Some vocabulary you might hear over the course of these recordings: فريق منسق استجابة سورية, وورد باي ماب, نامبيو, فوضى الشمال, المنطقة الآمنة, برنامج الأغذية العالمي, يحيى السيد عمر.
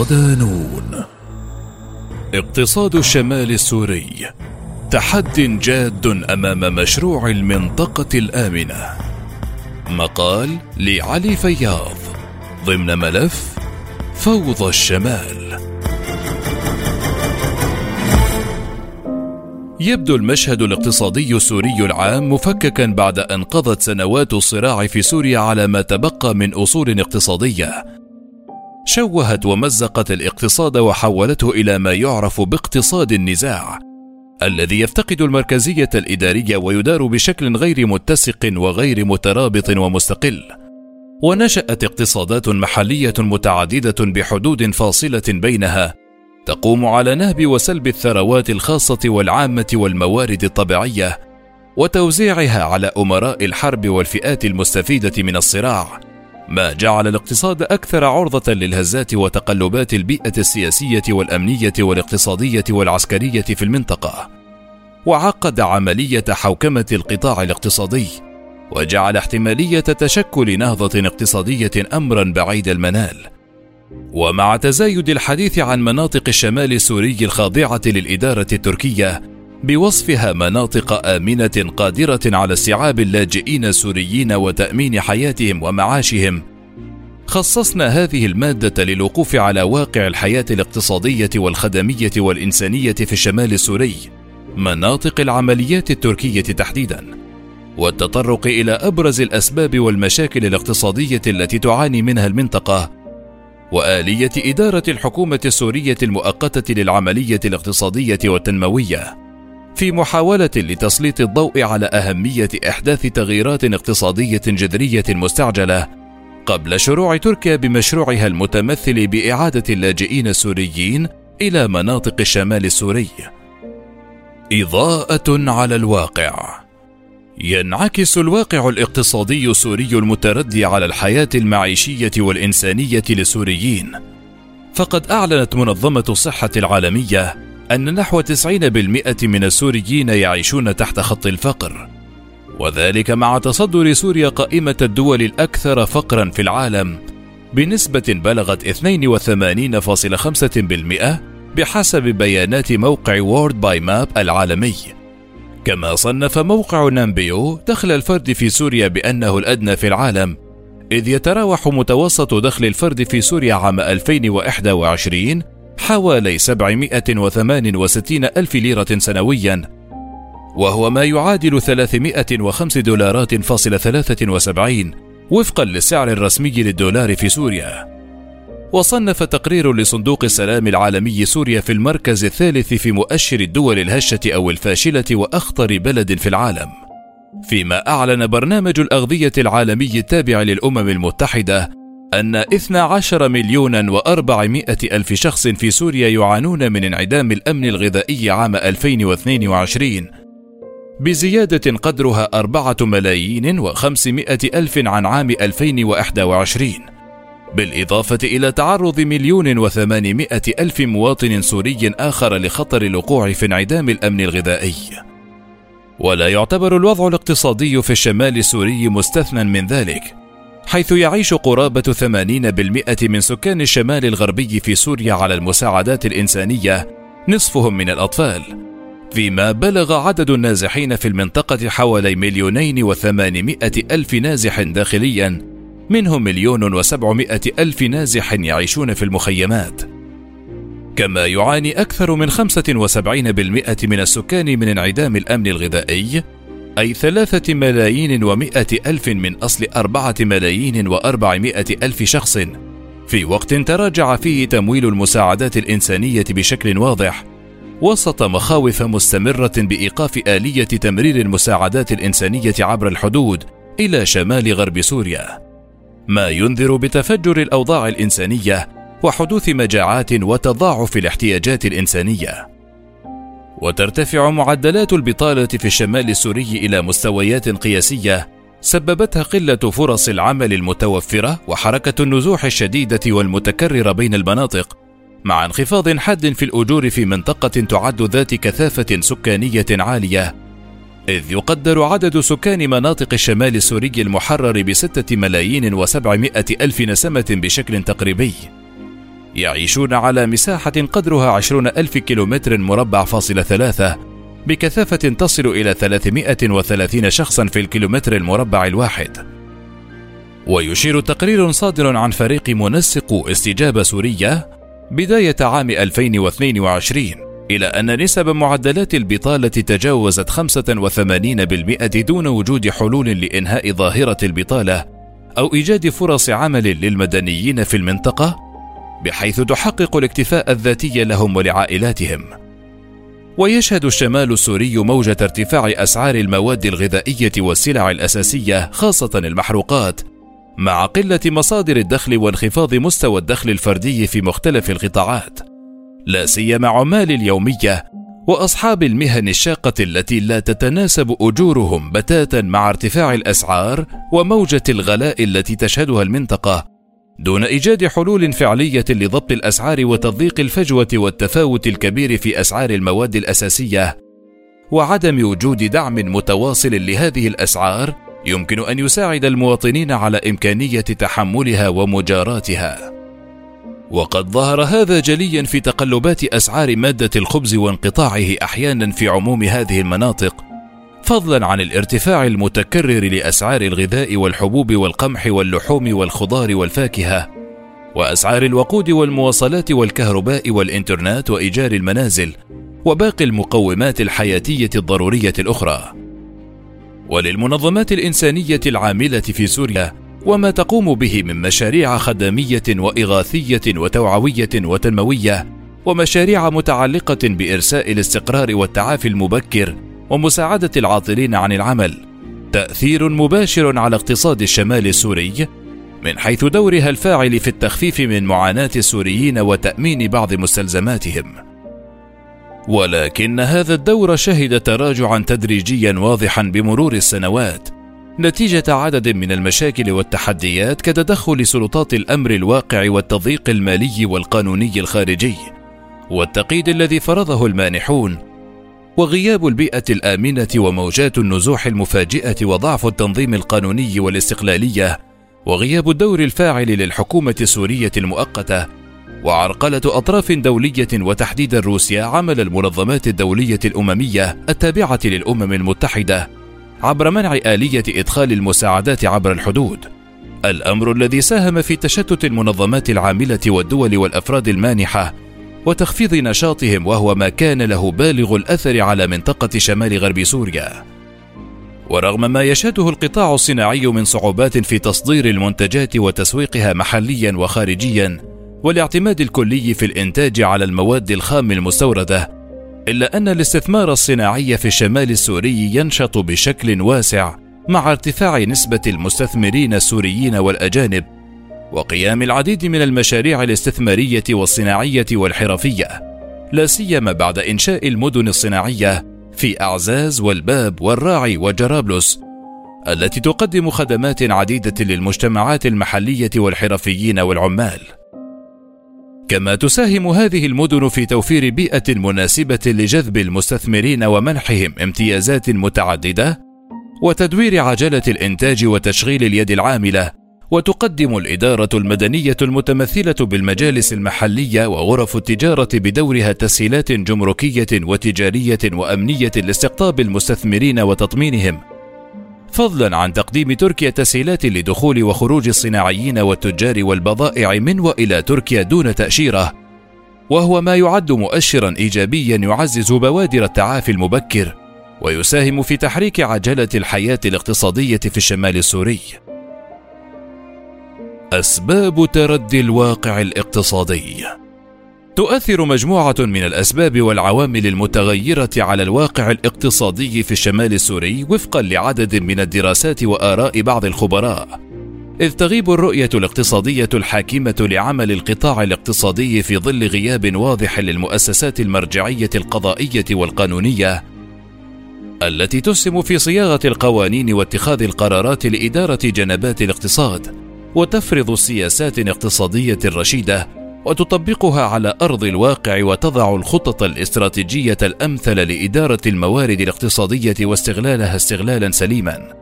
صدانون. اقتصاد الشمال السوري تحدي جاد أمام مشروع المنطقة الآمنة. مقال لعلي فياض ضمن ملف فوضى الشمال. يبدو المشهد الاقتصادي السوري العام مفككا بعد أن قضت سنوات الصراع في سوريا على ما تبقى من أصول اقتصادية شوهت ومزقت الاقتصاد وحولته إلى ما يعرف باقتصاد النزاع، الذي يفتقد المركزية الإدارية ويدار بشكل غير متسق وغير مترابط ومستقل. ونشأت اقتصادات محلية متعددة بحدود فاصلة بينها تقوم على نهب وسلب الثروات الخاصة والعامة والموارد الطبيعية وتوزيعها على أمراء الحرب والفئات المستفيدة من الصراع، ما جعل الاقتصاد أكثر عرضة للهزات وتقلبات البيئة السياسية والأمنية والاقتصادية والعسكرية في المنطقة، وعقد عملية حوكمة القطاع الاقتصادي، وجعل احتمالية تشكل نهضة اقتصادية أمرا بعيد المنال. ومع تزايد الحديث عن مناطق الشمال السوري الخاضعة للإدارة التركية بوصفها مناطق آمنة قادرة على استيعاب اللاجئين السوريين وتأمين حياتهم ومعاشهم، خصصنا هذه المادة للوقوف على واقع الحياة الاقتصادية والخدمية والإنسانية في الشمال السوري، مناطق العمليات التركية تحديدا، والتطرق إلى أبرز الأسباب والمشاكل الاقتصادية التي تعاني منها المنطقة، وآلية إدارة الحكومة السورية المؤقتة للعملية الاقتصادية والتنموية، في محاولة لتسليط الضوء على أهمية إحداث تغييرات اقتصادية جذرية مستعجلة قبل شروع تركيا بمشروعها المتمثل بإعادة اللاجئين السوريين إلى مناطق الشمال السوري. إضاءة على الواقع. ينعكس الواقع الاقتصادي السوري المتردي على الحياة المعيشية والإنسانية للسوريين، فقد أعلنت منظمة الصحة العالمية أن نحو 90% من السوريين يعيشون تحت خط الفقر، وذلك مع تصدر سوريا قائمة الدول الأكثر فقرا في العالم بنسبة بلغت 82.5% بحسب بيانات موقع وورد باي ماب العالمي. كما صنف موقع نامبيو دخل الفرد في سوريا بأنه الأدنى في العالم، إذ يتراوح متوسط دخل الفرد في سوريا عام 2021 حوالي 768 ألف ليرة سنويا، وهو ما يعادل 305.73 دولارات وفقا للسعر الرسمي للدولار في سوريا. وصنف تقرير لصندوق السلام العالمي سوريا في المركز الثالث في مؤشر الدول الهشة أو الفاشلة وأخطر بلد في العالم، فيما أعلن برنامج الأغذية العالمي التابع للأمم المتحدة أن 12,400,000 شخص في سوريا يعانون من انعدام الأمن الغذائي عام 2022 بزيادة قدرها 4,500,000 عن عام 2021، بالإضافة إلى تعرض 1,800,000 مواطن سوري آخر لخطر الوقوع في انعدام الأمن الغذائي. ولا يعتبر الوضع الاقتصادي في الشمال السوري مستثنى من ذلك، حيث يعيش قرابة 80% من سكان الشمال الغربي في سوريا على المساعدات الإنسانية، نصفهم من الأطفال، فيما بلغ عدد النازحين في المنطقة حوالي 2,800,000 نازح داخلياً، منهم 1,700,000 نازح يعيشون في المخيمات. كما يعاني أكثر من 75% من السكان من انعدام الأمن الغذائي، أي 3,100,000 من أصل 4,400,000 شخص، في وقت تراجع فيه تمويل المساعدات الإنسانية بشكل واضح، وسط مخاوف مستمرة بإيقاف آلية تمرير المساعدات الإنسانية عبر الحدود إلى شمال غرب سوريا، ما ينذر بتفجر الأوضاع الإنسانية وحدوث مجاعات وتضاعف الاحتياجات الإنسانية. وترتفع معدلات البطالة في الشمال السوري إلى مستويات قياسية سببتها قلة فرص العمل المتوفرة وحركة النزوح الشديدة والمتكررة بين المناطق، مع انخفاض حاد في الأجور في منطقة تعد ذات كثافة سكانية عالية، إذ يقدر عدد سكان مناطق الشمال السوري المحرر ب 6,700,000 نسمة بشكل تقريبي، يعيشون على مساحة قدرها 20,000 كيلومتر مربع .3 بكثافة تصل إلى 330 شخصا في الكيلومتر المربع الواحد. ويشير تقرير صادر عن فريق منسق استجابة سورية بداية عام 2022 إلى أن نسب معدلات البطالة تجاوزت 85% دون وجود حلول لإنهاء ظاهرة البطالة أو إيجاد فرص عمل للمدنيين في المنطقة، بحيث تحقق الاكتفاء الذاتي لهم ولعائلاتهم. ويشهد الشمال السوري موجة ارتفاع أسعار المواد الغذائية والسلع الأساسية، خاصة المحروقات، مع قلة مصادر الدخل وانخفاض مستوى الدخل الفردي في مختلف القطاعات، لا سيما عمال اليومية وأصحاب المهن الشاقة التي لا تتناسب أجورهم بتاتا مع ارتفاع الأسعار وموجة الغلاء التي تشهدها المنطقة، دون إيجاد حلول فعلية لضبط الأسعار وتضييق الفجوة والتفاوت الكبير في أسعار المواد الأساسية، وعدم وجود دعم متواصل لهذه الأسعار يمكن أن يساعد المواطنين على إمكانية تحملها ومجاراتها. وقد ظهر هذا جليا في تقلبات أسعار مادة الخبز وانقطاعه أحيانا في عموم هذه المناطق، فضلا عن الارتفاع المتكرر لأسعار الغذاء والحبوب والقمح واللحوم والخضار والفاكهة، وأسعار الوقود والمواصلات والكهرباء والإنترنت وإيجار المنازل وباقي المقومات الحياتية الضرورية الأخرى. وللمنظمات الإنسانية العاملة في سوريا وما تقوم به من مشاريع خدمية وإغاثية وتوعوية وتنموية، ومشاريع متعلقة بإرساء الاستقرار والتعافي المبكر ومساعدة العاطلين عن العمل، تأثير مباشر على اقتصاد الشمال السوري، من حيث دورها الفاعل في التخفيف من معاناة السوريين وتأمين بعض مستلزماتهم. ولكن هذا الدور شهد تراجعا تدريجيا واضحا بمرور السنوات، نتيجة عدد من المشاكل والتحديات كتدخل سلطات الأمر الواقع والتضييق المالي والقانوني الخارجي والتقييد الذي فرضه المانحون، وغياب البيئة الآمنة وموجات النزوح المفاجئة وضعف التنظيم القانوني والاستقلالية، وغياب الدور الفاعل للحكومة السورية المؤقتة، وعرقلة أطراف دولية وتحديدا روسيا عمل المنظمات الدولية الأممية التابعة للأمم المتحدة عبر منع آلية إدخال المساعدات عبر الحدود، الأمر الذي ساهم في تشتت المنظمات العاملة والدول والأفراد المانحة وتخفيض نشاطهم، وهو ما كان له بالغ الأثر على منطقة شمال غرب سوريا. ورغم ما يشهده القطاع الصناعي من صعوبات في تصدير المنتجات وتسويقها محليا وخارجيا والاعتماد الكلي في الإنتاج على المواد الخام المستوردة، إلا أن الاستثمار الصناعي في الشمال السوري ينشط بشكل واسع مع ارتفاع نسبة المستثمرين السوريين والأجانب، وقيام العديد من المشاريع الاستثمارية والصناعية والحرفية، لا سيما بعد إنشاء المدن الصناعية في أعزاز والباب والراعي وجرابلس، التي تقدم خدمات عديدة للمجتمعات المحلية والحرفيين والعمال. كما تساهم هذه المدن في توفير بيئة مناسبة لجذب المستثمرين ومنحهم امتيازات متعددة وتدوير عجلة الإنتاج وتشغيل اليد العاملة. وتقدم الإدارة المدنية المتمثلة بالمجالس المحلية وغرف التجارة بدورها تسهيلات جمركية وتجارية وأمنية لاستقطاب المستثمرين وتطمينهم، فضلا عن تقديم تركيا تسهيلات لدخول وخروج الصناعيين والتجار والبضائع من وإلى تركيا دون تأشيرة، وهو ما يعد مؤشرا إيجابيا يعزز بوادر التعافي المبكر ويساهم في تحريك عجلة الحياة الاقتصادية في الشمال السوري. أسباب تردي الواقع الاقتصادي. تؤثر مجموعة من الأسباب والعوامل المتغيرة على الواقع الاقتصادي في الشمال السوري وفقا لعدد من الدراسات وآراء بعض الخبراء، إذ تغيب الرؤية الاقتصادية الحاكمة لعمل القطاع الاقتصادي في ظل غياب واضح للمؤسسات المرجعية القضائية والقانونية التي تسهم في صياغة القوانين واتخاذ القرارات لإدارة جنبات الاقتصاد، وتفرض سياسات اقتصادية رشيدة وتطبقها على أرض الواقع وتضع الخطط الاستراتيجية الأمثل لإدارة الموارد الاقتصادية واستغلالها استغلالا سليما،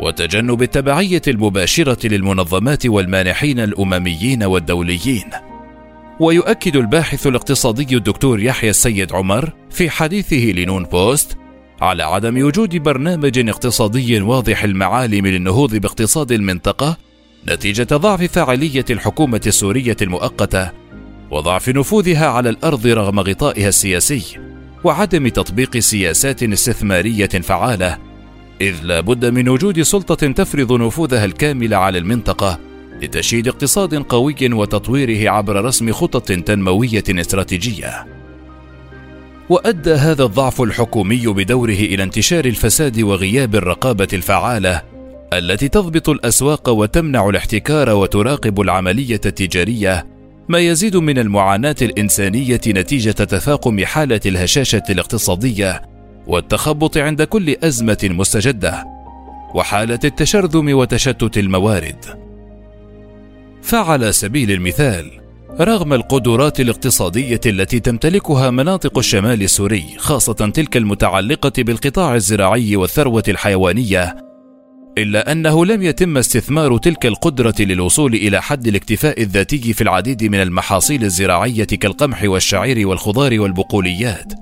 وتجنب التبعية المباشرة للمنظمات والمانحين الأمميين والدوليين، ويؤكد الباحث الاقتصادي الدكتور يحيى السيد عمر في حديثه لنون بوست على عدم وجود برنامج اقتصادي واضح المعالم للنهوض باقتصاد المنطقة نتيجة ضعف فاعلية الحكومة السورية المؤقتة وضعف نفوذها على الأرض رغم غطائها السياسي وعدم تطبيق سياسات استثمارية فعالة، إذ لا بد من وجود سلطة تفرض نفوذها الكامل على المنطقة لتشييد اقتصاد قوي وتطويره عبر رسم خطط تنموية استراتيجية. وأدى هذا الضعف الحكومي بدوره إلى انتشار الفساد وغياب الرقابة الفعالة التي تضبط الأسواق وتمنع الاحتكار وتراقب العملية التجارية، ما يزيد من المعاناة الإنسانية نتيجة تفاقم حالة الهشاشة الاقتصادية والتخبط عند كل أزمة مستجدة وحالة التشرذم وتشتت الموارد. فعلى سبيل المثال، رغم القدرات الاقتصادية التي تمتلكها مناطق الشمال السوري، خاصة تلك المتعلقة بالقطاع الزراعي والثروة الحيوانية، إلا أنه لم يتم استثمار تلك القدرة للوصول إلى حد الاكتفاء الذاتي في العديد من المحاصيل الزراعية كالقمح والشعير والخضار والبقوليات،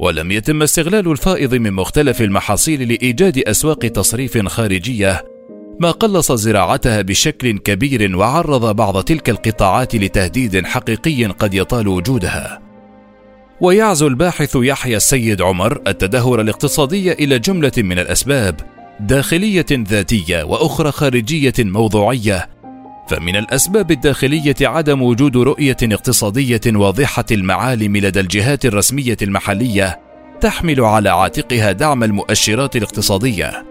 ولم يتم استغلال الفائض من مختلف المحاصيل لإيجاد أسواق تصريف خارجية، ما قلص زراعتها بشكل كبير وعرض بعض تلك القطاعات لتهديد حقيقي قد يطال وجودها. ويعزو الباحث يحيى السيد عمر التدهور الاقتصادي إلى جملة من الأسباب، داخلية ذاتية وأخرى خارجية موضوعية. فمن الأسباب الداخلية عدم وجود رؤية اقتصادية واضحة المعالم لدى الجهات الرسمية المحلية تحمل على عاتقها دعم المؤشرات الاقتصادية،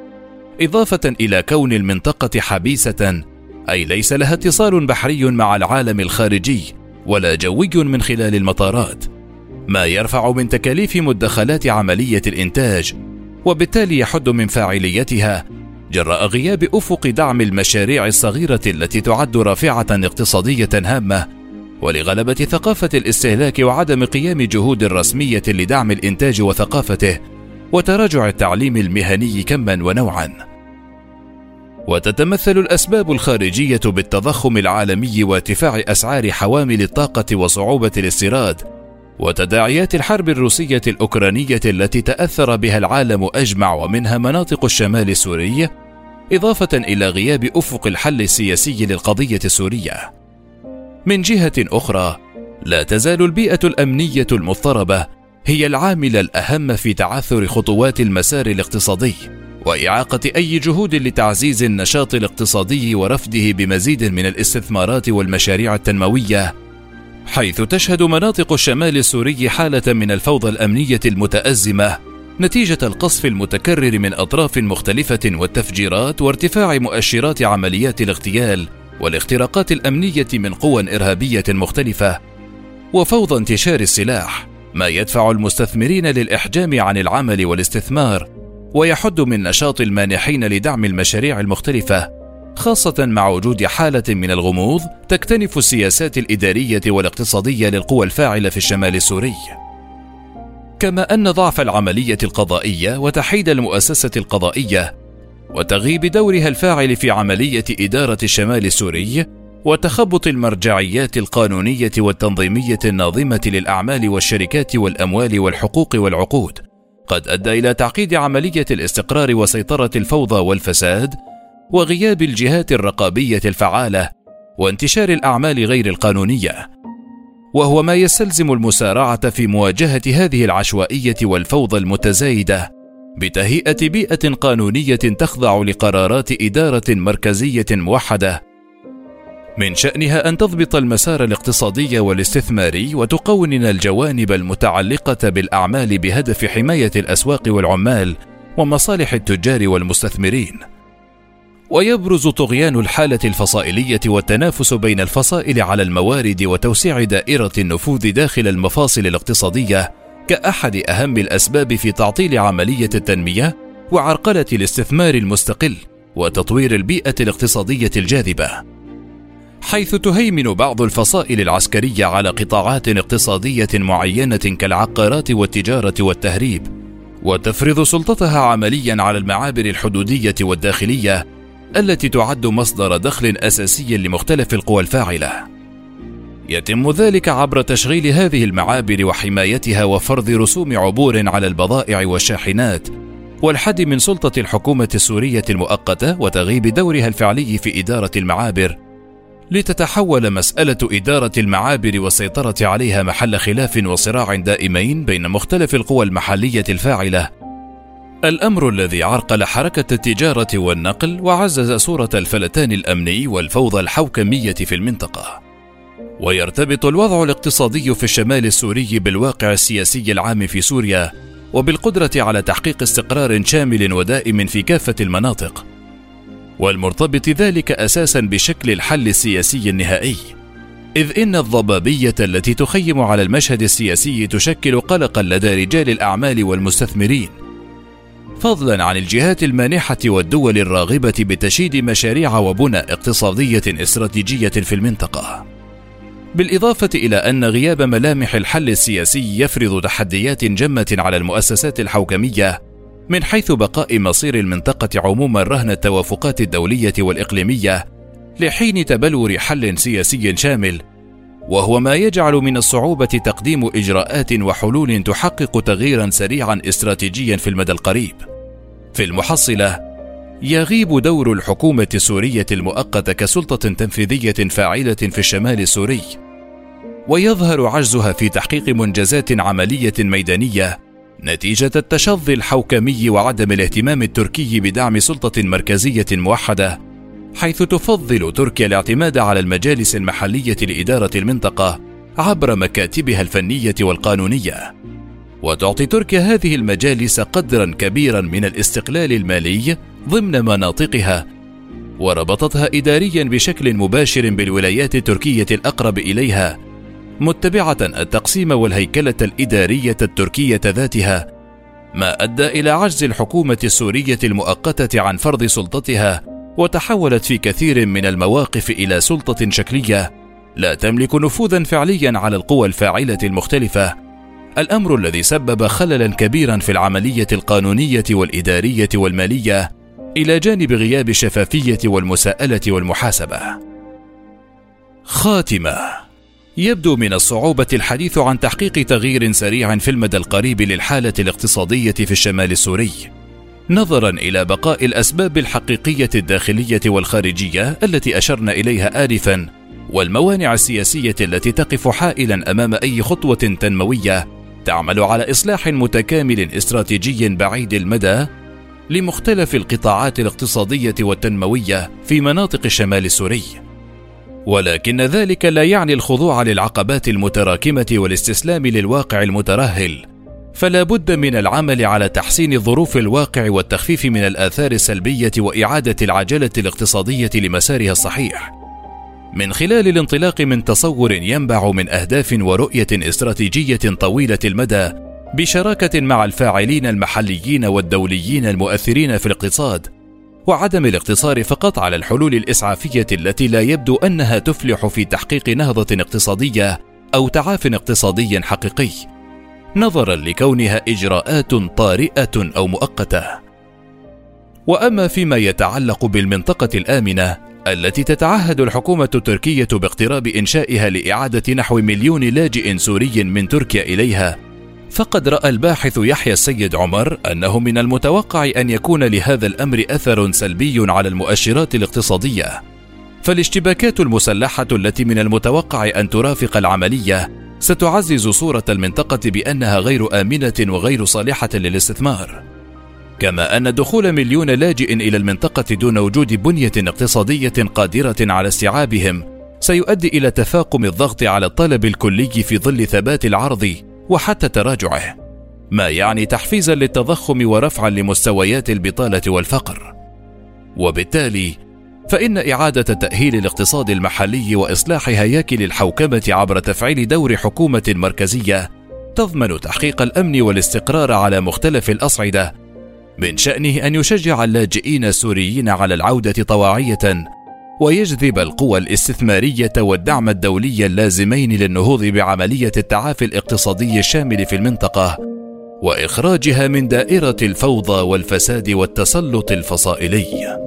إضافة إلى كون المنطقة حبيسة، أي ليس لها اتصال بحري مع العالم الخارجي ولا جوي من خلال المطارات، ما يرفع من تكاليف مدخلات عملية الإنتاج، وبالتالي يحد من فاعليتها جراء غياب أفق دعم المشاريع الصغيرة التي تعد رافعة اقتصادية هامة، ولغلبة ثقافة الاستهلاك وعدم قيام جهود رسمية لدعم الإنتاج وثقافته، وتراجع التعليم المهني كما ونوعا. وتتمثل الأسباب الخارجية بالتضخم العالمي وارتفاع أسعار حوامل الطاقة وصعوبة الاستيراد، وتداعيات الحرب الروسية الأوكرانية التي تأثر بها العالم أجمع ومنها مناطق الشمال السوري، إضافة إلى غياب أفق الحل السياسي للقضية السورية. من جهة أخرى، لا تزال البيئة الأمنية المضطربة هي العامل الأهم في تعثر خطوات المسار الاقتصادي وإعاقة أي جهود لتعزيز النشاط الاقتصادي ورفده بمزيد من الاستثمارات والمشاريع التنموية، حيث تشهد مناطق الشمال السوري حالة من الفوضى الأمنية المتأزمة نتيجة القصف المتكرر من أطراف مختلفة والتفجيرات وارتفاع مؤشرات عمليات الاغتيال والاختراقات الأمنية من قوى إرهابية مختلفة، وفوضى انتشار السلاح، ما يدفع المستثمرين للإحجام عن العمل والاستثمار ويحد من نشاط المانحين لدعم المشاريع المختلفة، خاصة مع وجود حالة من الغموض تكتنف السياسات الإدارية والاقتصادية للقوى الفاعلة في الشمال السوري. كما أن ضعف العملية القضائية وتحييد المؤسسة القضائية وتغيب دورها الفاعل في عملية إدارة الشمال السوري وتخبط المرجعيات القانونية والتنظيمية الناظمة للأعمال والشركات والأموال والحقوق والعقود قد أدى إلى تعقيد عملية الاستقرار وسيطرة الفوضى والفساد، وغياب الجهات الرقابية الفعالة وانتشار الأعمال غير القانونية، وهو ما يستلزم المسارعة في مواجهة هذه العشوائية والفوضى المتزايدة بتهيئة بيئة قانونية تخضع لقرارات إدارة مركزية موحدة من شأنها أن تضبط المسار الاقتصادي والاستثماري وتقونن الجوانب المتعلقة بالأعمال بهدف حماية الأسواق والعمال ومصالح التجار والمستثمرين. ويبرز طغيان الحالة الفصائلية والتنافس بين الفصائل على الموارد وتوسيع دائرة النفوذ داخل المفاصل الاقتصادية كأحد أهم الأسباب في تعطيل عملية التنمية وعرقلة الاستثمار المستقل وتطوير البيئة الاقتصادية الجاذبة، حيث تهيمن بعض الفصائل العسكرية على قطاعات اقتصادية معينة كالعقارات والتجارة والتهريب، وتفرض سلطتها عمليا على المعابر الحدودية والداخلية التي تعد مصدر دخل أساسي لمختلف القوى الفاعلة. يتم ذلك عبر تشغيل هذه المعابر وحمايتها وفرض رسوم عبور على البضائع والشاحنات والحد من سلطة الحكومة السورية المؤقتة وتغييب دورها الفعلي في إدارة المعابر، لتتحول مسألة إدارة المعابر والسيطرة عليها محل خلاف وصراع دائمين بين مختلف القوى المحلية الفاعلة، الأمر الذي عرقل حركة التجارة والنقل وعزز صورة الفلتان الأمني والفوضى الحوكمية في المنطقة. ويرتبط الوضع الاقتصادي في الشمال السوري بالواقع السياسي العام في سوريا وبالقدرة على تحقيق استقرار شامل ودائم في كافة المناطق، والمرتبط ذلك أساسا بشكل الحل السياسي النهائي، إذ إن الضبابية التي تخيم على المشهد السياسي تشكل قلقا لدى رجال الأعمال والمستثمرين، فضلا عن الجهات المانحة والدول الراغبة بتشييد مشاريع وبنى اقتصادية استراتيجية في المنطقة. بالإضافة إلى أن غياب ملامح الحل السياسي يفرض تحديات جمة على المؤسسات الحوكمية من حيث بقاء مصير المنطقة عموما رهن التوافقات الدولية والإقليمية لحين تبلور حل سياسي شامل، وهو ما يجعل من الصعوبة تقديم إجراءات وحلول تحقق تغييرا سريعا استراتيجيا في المدى القريب. في المحصلة، يغيب دور الحكومة السورية المؤقتة كسلطة تنفيذية فاعلة في الشمال السوري، ويظهر عجزها في تحقيق منجزات عملية ميدانية نتيجة التشظي الحوكمي وعدم الاهتمام التركي بدعم سلطة مركزية موحدة، حيث تفضل تركيا الاعتماد على المجالس المحلية لإدارة المنطقة عبر مكاتبها الفنية والقانونية، وتعطي تركيا هذه المجالس قدرا كبيرا من الاستقلال المالي ضمن مناطقها، وربطتها إداريا بشكل مباشر بالولايات التركية الأقرب إليها، متبعة التقسيم والهيكلة الإدارية التركية ذاتها، ما أدى إلى عجز الحكومة السورية المؤقتة عن فرض سلطتها، وتحولت في كثير من المواقف إلى سلطة شكلية لا تملك نفوذا فعليا على القوى الفاعلة المختلفة، الأمر الذي سبب خللا كبيرا في العملية القانونية والإدارية والمالية، إلى جانب غياب الشفافية والمساءلة والمحاسبة. خاتمة، يبدو من الصعوبة الحديث عن تحقيق تغيير سريع في المدى القريب للحالة الاقتصادية في الشمال السوري، نظرا إلى بقاء الأسباب الحقيقية الداخلية والخارجية التي أشرنا إليها آنفا، والموانع السياسية التي تقف حائلا أمام أي خطوة تنموية تعمل على إصلاح متكامل استراتيجي بعيد المدى لمختلف القطاعات الاقتصادية والتنموية في مناطق الشمال السوري. ولكن ذلك لا يعني الخضوع للعقبات المتراكمة والاستسلام للواقع المترهل، فلا بد من العمل على تحسين ظروف الواقع والتخفيف من الآثار السلبية وإعادة العجلة الاقتصادية لمسارها الصحيح، من خلال الانطلاق من تصور ينبع من أهداف ورؤية استراتيجية طويلة المدى بشراكة مع الفاعلين المحليين والدوليين المؤثرين في الاقتصاد، وعدم الاقتصار فقط على الحلول الإسعافية التي لا يبدو أنها تفلح في تحقيق نهضة اقتصادية أو تعاف اقتصادي حقيقي، نظرا لكونها إجراءات طارئة أو مؤقتة. وأما فيما يتعلق بالمنطقة الآمنة التي تتعهد الحكومة التركية باقتراب إنشائها لإعادة نحو 1,000,000 لاجئ سوري من تركيا إليها، فقد رأى الباحث يحيى السيد عمر أنه من المتوقع أن يكون لهذا الأمر أثر سلبي على المؤشرات الاقتصادية، فالاشتباكات المسلحة التي من المتوقع أن ترافق العملية ستعزز صورة المنطقة بأنها غير آمنة وغير صالحة للاستثمار، كما أن دخول 1,000,000 لاجئ إلى المنطقة دون وجود بنية اقتصادية قادرة على استيعابهم سيؤدي إلى تفاقم الضغط على الطلب الكلي في ظل ثبات العرض وحتى تراجعه، ما يعني تحفيزا للتضخم ورفعا لمستويات البطالة والفقر. وبالتالي فإن إعادة تأهيل الاقتصاد المحلي وإصلاح هياكل الحوكمة عبر تفعيل دور حكومة مركزية تضمن تحقيق الأمن والاستقرار على مختلف الأصعدة، من شأنه أن يشجع اللاجئين السوريين على العودة طواعية، ويجذب القوى الاستثمارية والدعم الدولي اللازمين للنهوض بعملية التعافي الاقتصادي الشامل في المنطقة، وإخراجها من دائرة الفوضى والفساد والتسلط الفصائلي.